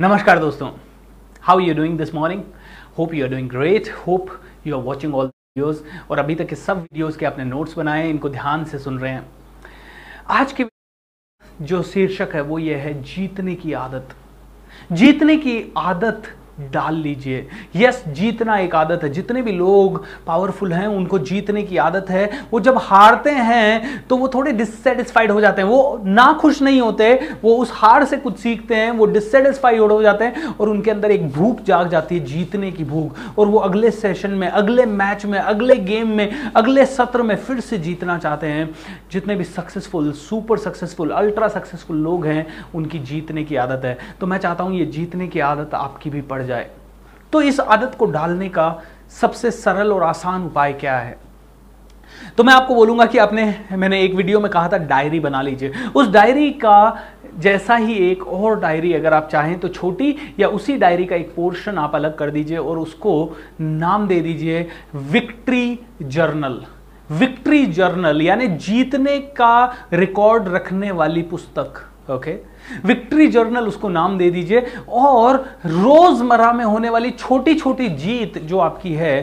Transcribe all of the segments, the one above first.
नमस्कार दोस्तों, how you doing this morning. Hope you are doing great, hope you are watching all videos और अभी तक के सब वीडियोज़ के आपने नोट्स बनाए, इनको ध्यान से सुन रहे हैं। आज के जो शीर्षक है वो ये है, जीतने की आदत। जीतने की आदत डाल लीजिए। यस, जीतना एक आदत है। जितने भी लोग पावरफुल हैं उनको जीतने की आदत है। वो जब हारते हैं तो वो थोड़े डिससेटिस्फाइड हो जाते हैं, वो ना खुश नहीं होते, वो उस हार से कुछ सीखते हैं, वो डिससेटिस्फाइड हो जाते हैं और उनके अंदर एक भूख जाग जाती है, जीतने की भूख, और वो अगले सेशन में, अगले मैच में, अगले गेम में, अगले सत्र में फिर से जीतना चाहते हैं। जितने भी successful, super successful, ultra successful लोग हैं उनकी जीतने की आदत है। तो मैं चाहता हूँ ये जीतने की आदत आपकी भी पड़ जाए। तो इस आदत को डालने का सबसे सरल और आसान उपाय क्या है? तो मैं आपको बोलूंगा कि मैंने एक वीडियो में कहा था डायरी बना लीजिए। उस डायरी का जैसा ही एक और डायरी अगर आप चाहें तो छोटी, या उसी डायरी का एक पोर्शन आप अलग कर दीजिए और उसको नाम दे दीजिए विक्ट्री जर्नल। विक्ट्री जर्नल यानी जीतने का रिकॉर्ड रखने वाली पुस्तक। ओके, विक्ट्री जर्नल उसको नाम दे दीजिए और रोजमर्रा में होने वाली छोटी छोटी जीत जो आपकी है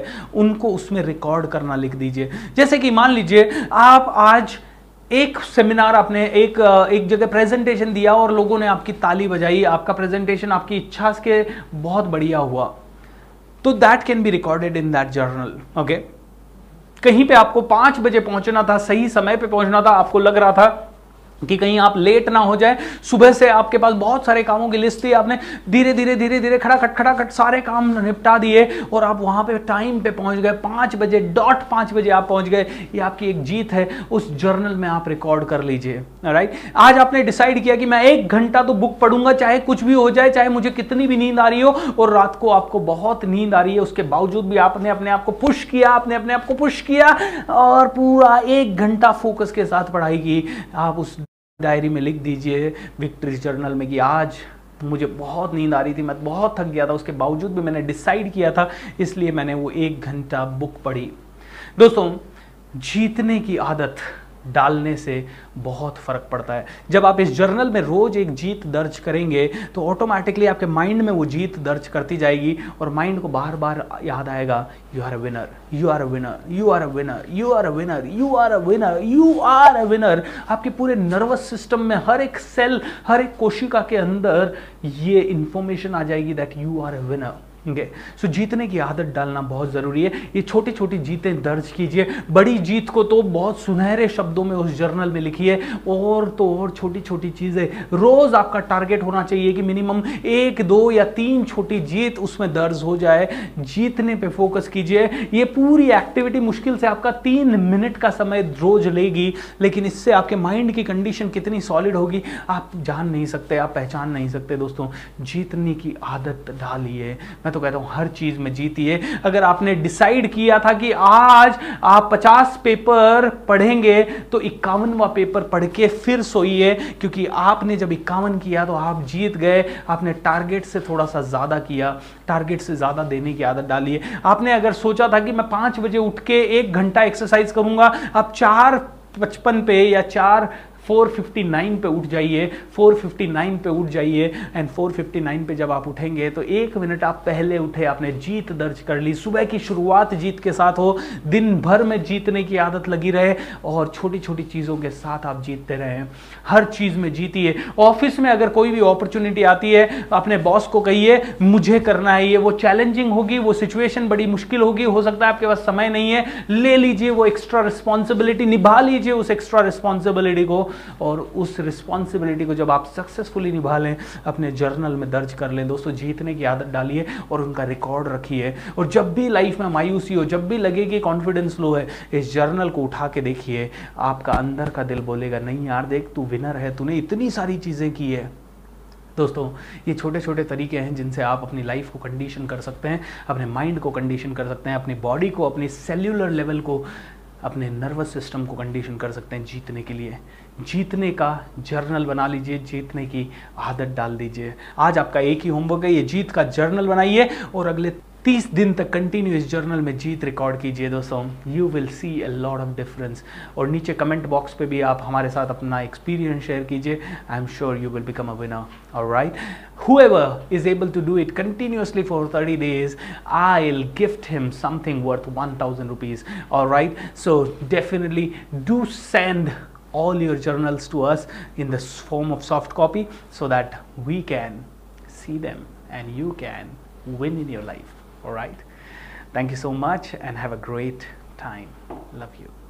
उनको उसमें रिकॉर्ड करना लिख दीजिए। जैसे कि मान लीजिए आप आज एक सेमिनार, आपने एक जगह प्रेजेंटेशन दिया और लोगों ने आपकी ताली बजाई, आपका प्रेजेंटेशन आपकी इच्छा के बहुत बढ़िया हुआ, तो that can be recorded in that journal. Okay, कहीं पे आपको 5 बजे पहुंचना था, सही समय पे पहुंचना था, आपको लग रहा था कि कहीं आप लेट ना हो जाए, सुबह से आपके पास बहुत सारे कामों की लिस्ट थी, आपने धीरे धीरे धीरे धीरे खड़ा खट सारे काम निपटा दिए और आप वहां पे टाइम पे पहुंच गए, 5 बजे डॉट 5 बजे आप पहुंच गए। ये आपकी एक जीत है, उस जर्नल में आप रिकॉर्ड कर लीजिए। राइट, आज आपने डिसाइड किया कि मैं 1 घंटा तो बुक पढ़ूंगा, चाहे कुछ भी हो जाए, चाहे मुझे कितनी भी नींद आ रही हो, और रात को आपको बहुत नींद आ रही है, उसके बावजूद भी आपने अपने आप को पुश किया, आपने अपने आप को पुश किया और पूरा 1 घंटा फोकस के साथ पढ़ाई की। आप उस डायरी में लिख दीजिए विक्ट्री जर्नल में कि आज मुझे बहुत नींद आ रही थी, मैं बहुत थक गया था, उसके बावजूद भी मैंने डिसाइड किया था, इसलिए मैंने वो 1 घंटा बुक पढ़ी। दोस्तों, जीतने की आदत डालने से बहुत फर्क पड़ता है। जब आप इस जर्नल में रोज एक जीत दर्ज करेंगे तो ऑटोमेटिकली आपके माइंड में वो जीत दर्ज करती जाएगी और माइंड को बार बार याद आएगा, you are a winner, you are a winner, you are a winner, you are a winner, you are a winner, you are a winner. आपके पूरे नर्वस सिस्टम में, हर एक सेल, हर एक कोशिका के अंदर ये इंफॉर्मेशन आ जाएगी that you are a winner. Okay, so जीतने की आदत डालना बहुत ज़रूरी है। ये छोटी छोटी जीतें दर्ज कीजिए, बड़ी जीत को तो बहुत सुनहरे शब्दों में उस जर्नल में लिखिए, और तो और छोटी छोटी चीज़ें। रोज़ आपका टारगेट होना चाहिए कि मिनिमम 1, 2 या 3 छोटी जीत उसमें दर्ज हो जाए। जीतने पे फोकस कीजिए। ये पूरी एक्टिविटी मुश्किल से आपका 3 मिनट का समय रोज लेगी, लेकिन इससे आपके माइंड की कंडीशन कितनी सॉलिड होगी आप जान नहीं सकते, आप पहचान नहीं सकते। दोस्तों, जीतने की आदत डालिए। तो कहता हूं हर चीज में जीतिए। अगर आपने डिसाइड किया था कि आज आप 50 पेपर पढ़ेंगे तो 51वां पेपर पढ़ के फिर सोइए, क्योंकि आपने जब 51 किया तो आप जीत गए। आपने टारगेट से थोड़ा सा ज्यादा किया, टारगेट से ज्यादा देने की आदत डालिए। आपने अगर सोचा था कि मैं 5 बजे उठ के 1 घंटा एक्सरसाइज करूंगा, आप 4:55 पे या 4:59 पे उठ जाइए, 4:59 पे उठ जाइए। एंड 4:59 पे जब आप उठेंगे तो 1 मिनट आप पहले उठे, आपने जीत दर्ज कर ली। सुबह की शुरुआत जीत के साथ हो, दिन भर में जीतने की आदत लगी रहे और छोटी छोटी चीज़ों के साथ आप जीतते रहें। हर चीज़ में जीतिए। ऑफिस में अगर कोई भी अपॉर्चुनिटी आती है, अपने बॉस को कहिए मुझे करना है ये, वो चैलेंजिंग होगी, वो सिचुएशन बड़ी मुश्किल होगी, हो सकता है आपके पास समय नहीं है, ले लीजिए वो एक्स्ट्रा रिस्पॉन्सिबिलिटी, निभा लीजिए उस एक्स्ट्रा रिस्पॉन्सिबिलिटी को। और उस रिस्पॉन्सिबिलिटी को जब आप सक्सेसफुली निभा लें, अपने जर्नल में दर्ज कर लें। दोस्तों, जीतने की आदत डालिए और उनका रिकॉर्ड रखिए। और जब भी लाइफ में मायूसी हो, जब भी लगे कि कॉन्फिडेंस लो है, इस जर्नल को उठा के देखिए। आपका अंदर का दिल बोलेगा, नहीं यार देख, तू विनर है, तूने इतनी सारी चीज़ें की है। दोस्तों, ये छोटे छोटे तरीके हैं जिनसे आप अपनी लाइफ को कंडीशन कर सकते हैं, अपने माइंड को कंडीशन कर सकते हैं, अपनी बॉडी को, अपने सेल्यूलर लेवल को, अपने नर्वस सिस्टम को कंडीशन कर सकते हैं जीतने के लिए। जीतने का जर्नल बना लीजिए, जीतने की आदत डाल दीजिए। आज आपका एक ही होमवर्क है, ये जीत का जर्नल बनाइए और अगले 30 दिन तक कंटिन्यूस जर्नल में जीत रिकॉर्ड कीजिए दोस्तों, you will see a lot of difference. और नीचे कमेंट बॉक्स पे भी आप हमारे साथ अपना एक्सपीरियंस शेयर कीजिए, I am sure you will become a winner. Alright, whoever is able to do it continuously for 30 days, I'll gift him something worth 1000 rupees. Alright, so definitely do send all your journals to us in the form of soft copy so that we can see them and you can win in your life. All right, thank you so much and have a great time. Love you.